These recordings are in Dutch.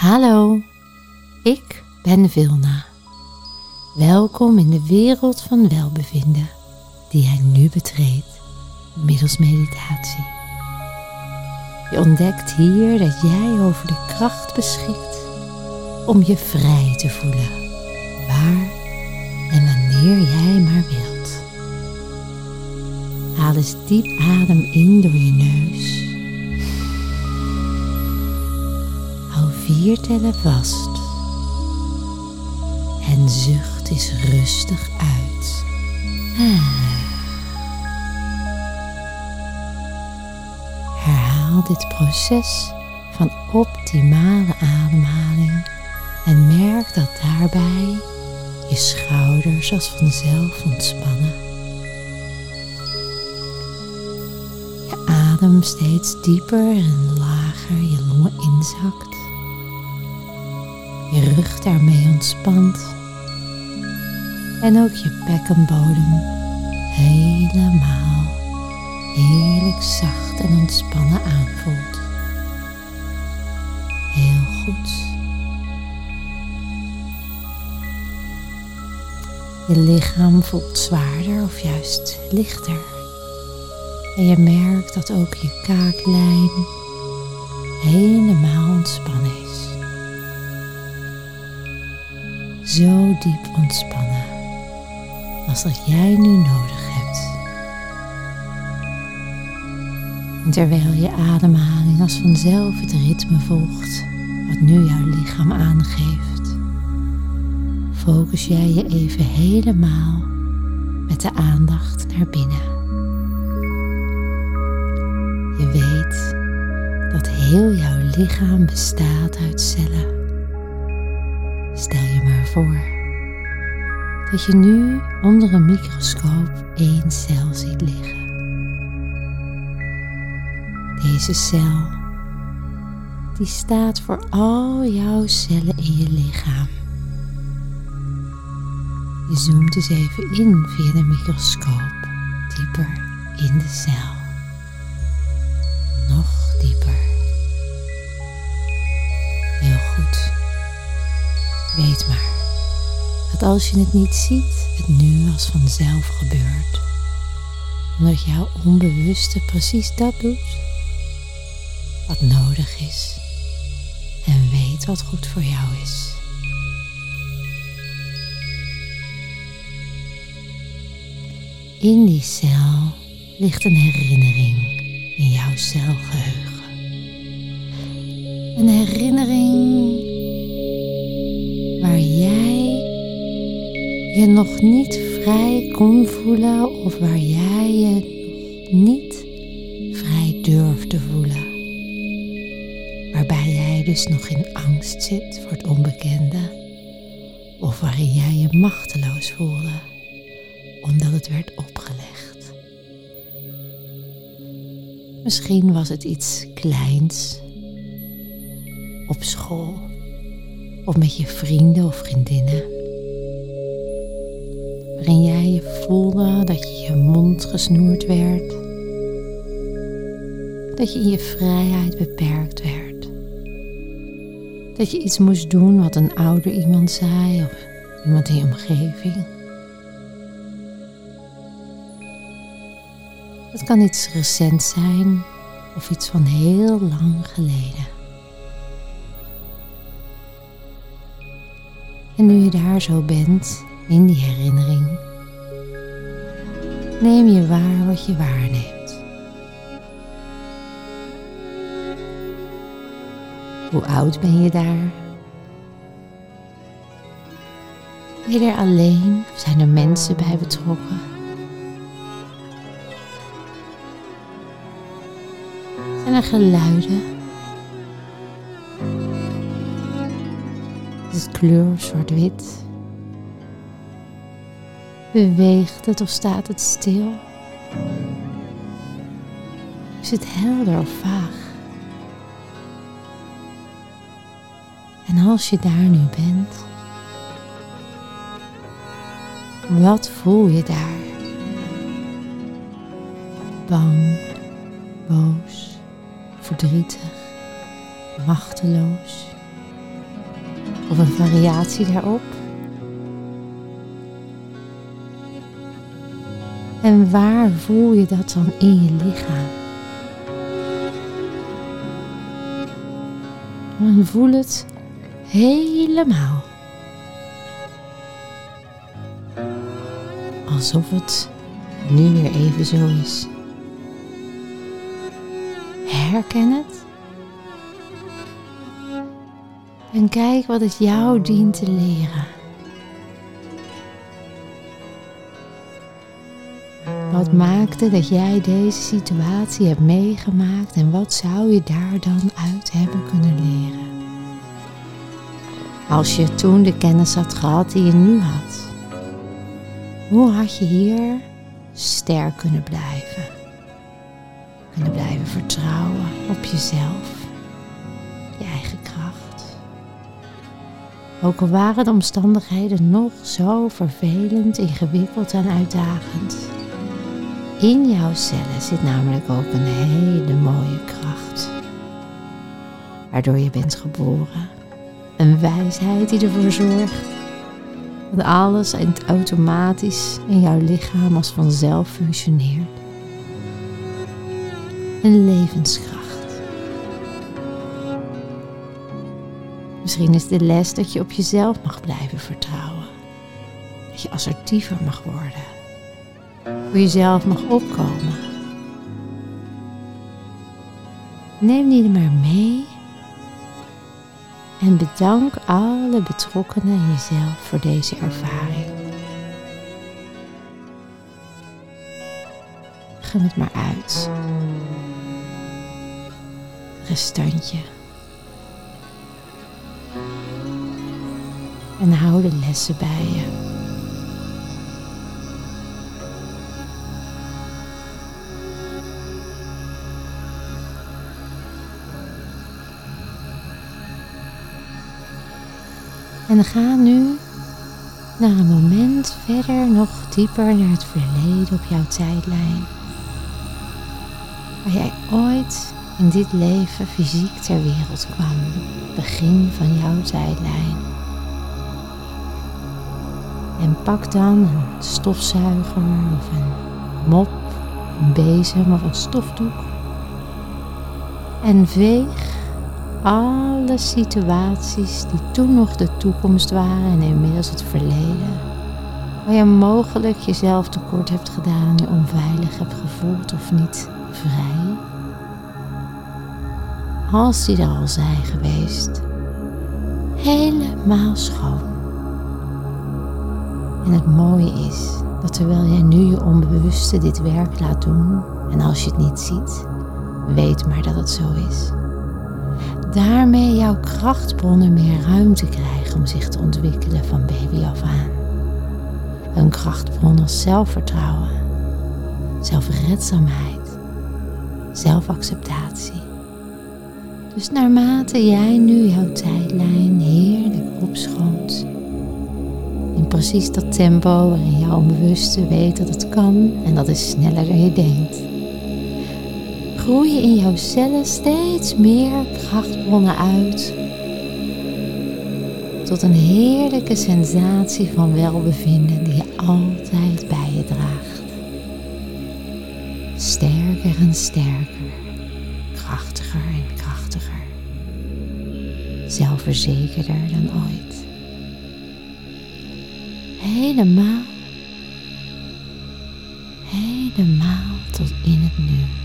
Hallo, ik ben Vilna. Welkom in de wereld van welbevinden die jij nu betreedt middels meditatie. Je ontdekt hier dat jij over de kracht beschikt om je vrij te voelen, waar en wanneer jij maar wilt. Haal eens diep adem in door je neus. Hou 4 tellen vast. En zucht is rustig uit. Herhaal dit proces van optimale ademhaling en merk dat daarbij je schouders als vanzelf ontspannen. Je adem steeds dieper en lager je longen inzakt. Je rug daarmee ontspant. En ook je bekkenbodem helemaal heerlijk zacht en ontspannen aanvoelt. Heel goed. Je lichaam voelt zwaarder of juist lichter. En je merkt dat ook je kaaklijn helemaal ontspannen is. Zo diep ontspannen als dat jij nu nodig hebt. En terwijl je ademhaling als vanzelf het ritme volgt wat nu jouw lichaam aangeeft, focus jij je even helemaal met de aandacht naar binnen. Je weet dat heel jouw lichaam bestaat uit cellen. Stel je maar voor dat je nu onder een microscoop 1 cel ziet liggen. Deze cel, die staat voor al jouw cellen in je lichaam. Je zoomt dus even in via de microscoop, dieper in de cel. Nog dieper. Heel goed. Weet maar dat als je het niet ziet, het nu als vanzelf gebeurt. Omdat jouw onbewuste precies dat doet wat nodig is. En weet wat goed voor jou is. In die cel ligt een herinnering in jouw celgeheugen. Een herinnering waar jij je nog niet vrij kon voelen of waar jij je nog niet vrij durfde voelen. Waarbij jij dus nog in angst zit voor het onbekende of waarin jij je machteloos voelde omdat het werd opgelegd. Misschien was het iets kleins op school of met je vrienden of vriendinnen. Waarin jij je voelde dat je mond gesnoerd werd. Dat je in je vrijheid beperkt werd. Dat je iets moest doen wat een ouder iemand zei of iemand in je omgeving. Het kan iets recent zijn of iets van heel lang geleden. En nu je daar zo bent, in die herinnering, neem je waar wat je waarneemt. Hoe oud ben je daar? Ben je er alleen? Zijn er mensen bij betrokken? Zijn er geluiden? Is het kleur zwart-wit? Beweegt het of staat het stil? Is het helder of vaag? En als je daar nu bent, wat voel je daar? Bang, boos, verdrietig, machteloos, of een variatie daarop. En waar voel je dat dan in je lichaam? En voel het helemaal. Alsof het nu weer even zo is. Herken het. En kijk wat het jou dient te leren. Wat maakte dat jij deze situatie hebt meegemaakt en wat zou je daar dan uit hebben kunnen leren? Als je toen de kennis had gehad die je nu had, hoe had je hier sterk kunnen blijven? Kunnen blijven vertrouwen op jezelf, je eigen kracht. Ook al waren de omstandigheden nog zo vervelend, ingewikkeld en uitdagend. In jouw cellen zit namelijk ook een hele mooie kracht. Waardoor je bent geboren. Een wijsheid die ervoor zorgt dat alles automatisch in jouw lichaam als vanzelf functioneert. Een levenskracht. Misschien is de les dat je op jezelf mag blijven vertrouwen. Dat je assertiever mag worden. Voor jezelf mag opkomen. Neem die er maar mee. En bedank alle betrokkenen en jezelf voor deze ervaring. Gun het maar uit. Restantje. En hou de lessen bij je. En ga nu naar een moment verder, nog dieper naar het verleden op jouw tijdlijn. Waar jij ooit in dit leven fysiek ter wereld kwam. Begin van jouw tijdlijn. En pak dan een stofzuiger of een mop, een bezem of een stofdoek. En veeg alle situaties die toen nog de toekomst waren en inmiddels het verleden, waar je mogelijk jezelf tekort hebt gedaan, je onveilig hebt gevoeld of niet vrij, als die er al zijn geweest, helemaal schoon. En het mooie is dat terwijl jij nu je onbewuste dit werk laat doen, en als je het niet ziet, weet maar dat het zo is. Daarmee jouw krachtbronnen meer ruimte krijgen om zich te ontwikkelen van baby af aan. Een krachtbron als zelfvertrouwen, zelfredzaamheid, zelfacceptatie. Dus naarmate jij nu jouw tijdlijn heerlijk opschoont, in precies dat tempo waarin jouw onbewuste weet dat het kan en dat is sneller dan je denkt, groeien in jouw cellen steeds meer krachtbronnen uit tot een heerlijke sensatie van welbevinden die je altijd bij je draagt. Sterker en sterker, krachtiger en krachtiger, zelfverzekerder dan ooit. Helemaal tot in het nu.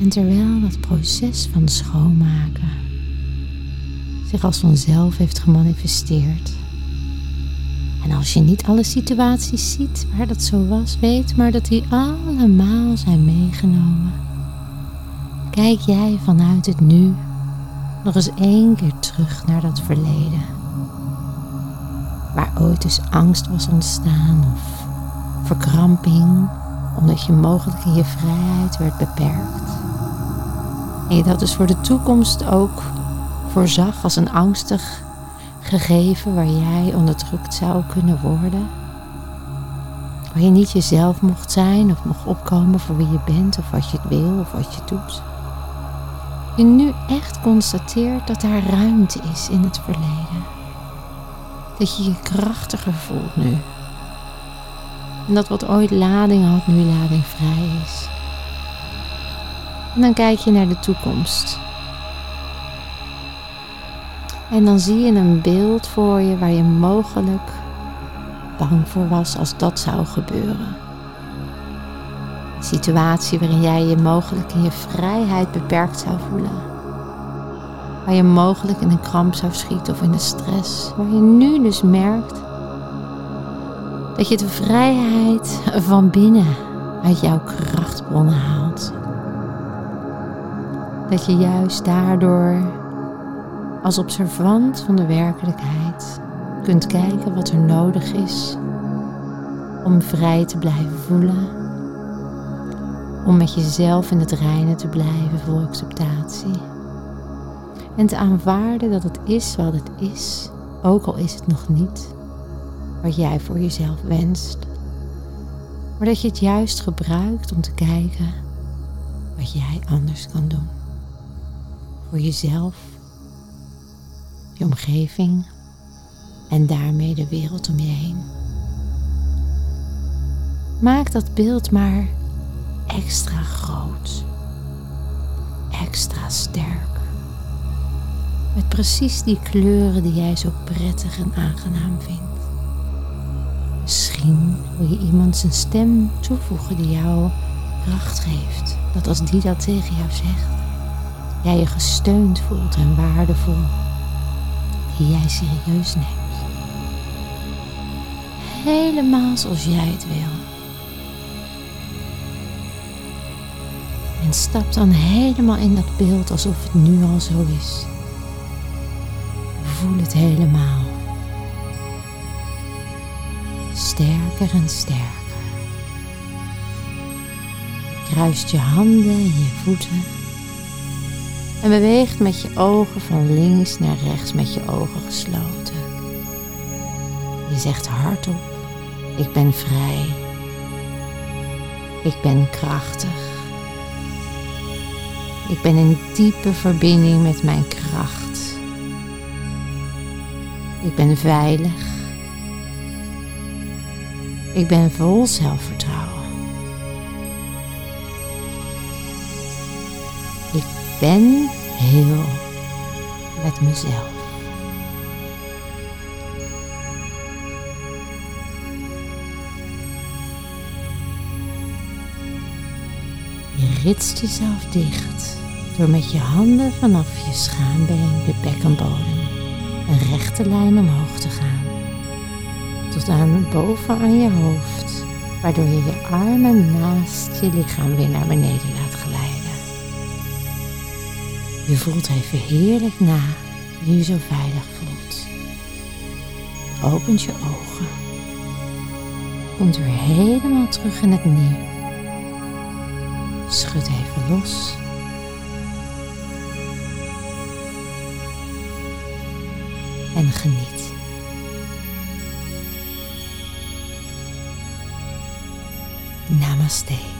En terwijl dat proces van schoonmaken zich als vanzelf heeft gemanifesteerd. En als je niet alle situaties ziet waar dat zo was, weet maar dat die allemaal zijn meegenomen. Kijk jij vanuit het nu nog eens 1 keer terug naar dat verleden. Waar ooit dus angst was ontstaan of verkramping, omdat je mogelijk in je vrijheid werd beperkt. En je dat dus voor de toekomst ook voorzag als een angstig gegeven waar jij onderdrukt zou kunnen worden. waar je niet jezelf mocht zijn of mocht opkomen voor wie je bent of wat je wil of wat je doet. Je nu echt constateert dat daar ruimte is in het verleden. Dat je je krachtiger voelt nu. En dat wat ooit lading had, nu ladingvrij is. En dan kijk je naar de toekomst. En dan zie je een beeld voor je waar je mogelijk bang voor was als dat zou gebeuren. Een situatie waarin jij je mogelijk in je vrijheid beperkt zou voelen. Waar je mogelijk in een kramp zou schieten of in de stress. Waar je nu dus merkt dat je de vrijheid van binnen uit jouw krachtbron haalt. Dat je juist daardoor als observant van de werkelijkheid kunt kijken wat er nodig is om vrij te blijven voelen, om met jezelf in het reine te blijven voor acceptatie en te aanvaarden dat het is wat het is, ook al is het nog niet wat jij voor jezelf wenst, maar dat je het juist gebruikt om te kijken wat jij anders kan doen voor jezelf, je omgeving en daarmee de wereld om je heen. Maak dat beeld maar extra groot, extra sterk, met precies die kleuren die jij zo prettig en aangenaam vindt. Misschien wil je iemand zijn stem toevoegen die jou kracht geeft, dat als die dat tegen jou zegt, jij je gesteund voelt en waardevol, die jij serieus neemt. Helemaal zoals jij het wil. En stap dan helemaal in dat beeld alsof het nu al zo is. Voel het helemaal. Sterker en sterker. Kruist je handen en je voeten. En beweegt met je ogen van links naar rechts met je ogen gesloten. Je zegt hardop. Ik ben vrij. Ik ben krachtig. Ik ben in diepe verbinding met mijn kracht. Ik ben veilig. Ik ben vol zelfvertrouwen. Ik ben heel met mezelf. Ritst jezelf dicht door met je handen vanaf je schaambeen de bekkenbodem een rechte lijn omhoog te gaan. Tot aan boven aan je hoofd, waardoor je je armen naast je lichaam weer naar beneden laat glijden. Je voelt even heerlijk na nu je zo veilig voelt. Je opent je ogen. Komt weer helemaal terug in het nu. Schud even los. En geniet. Namaste.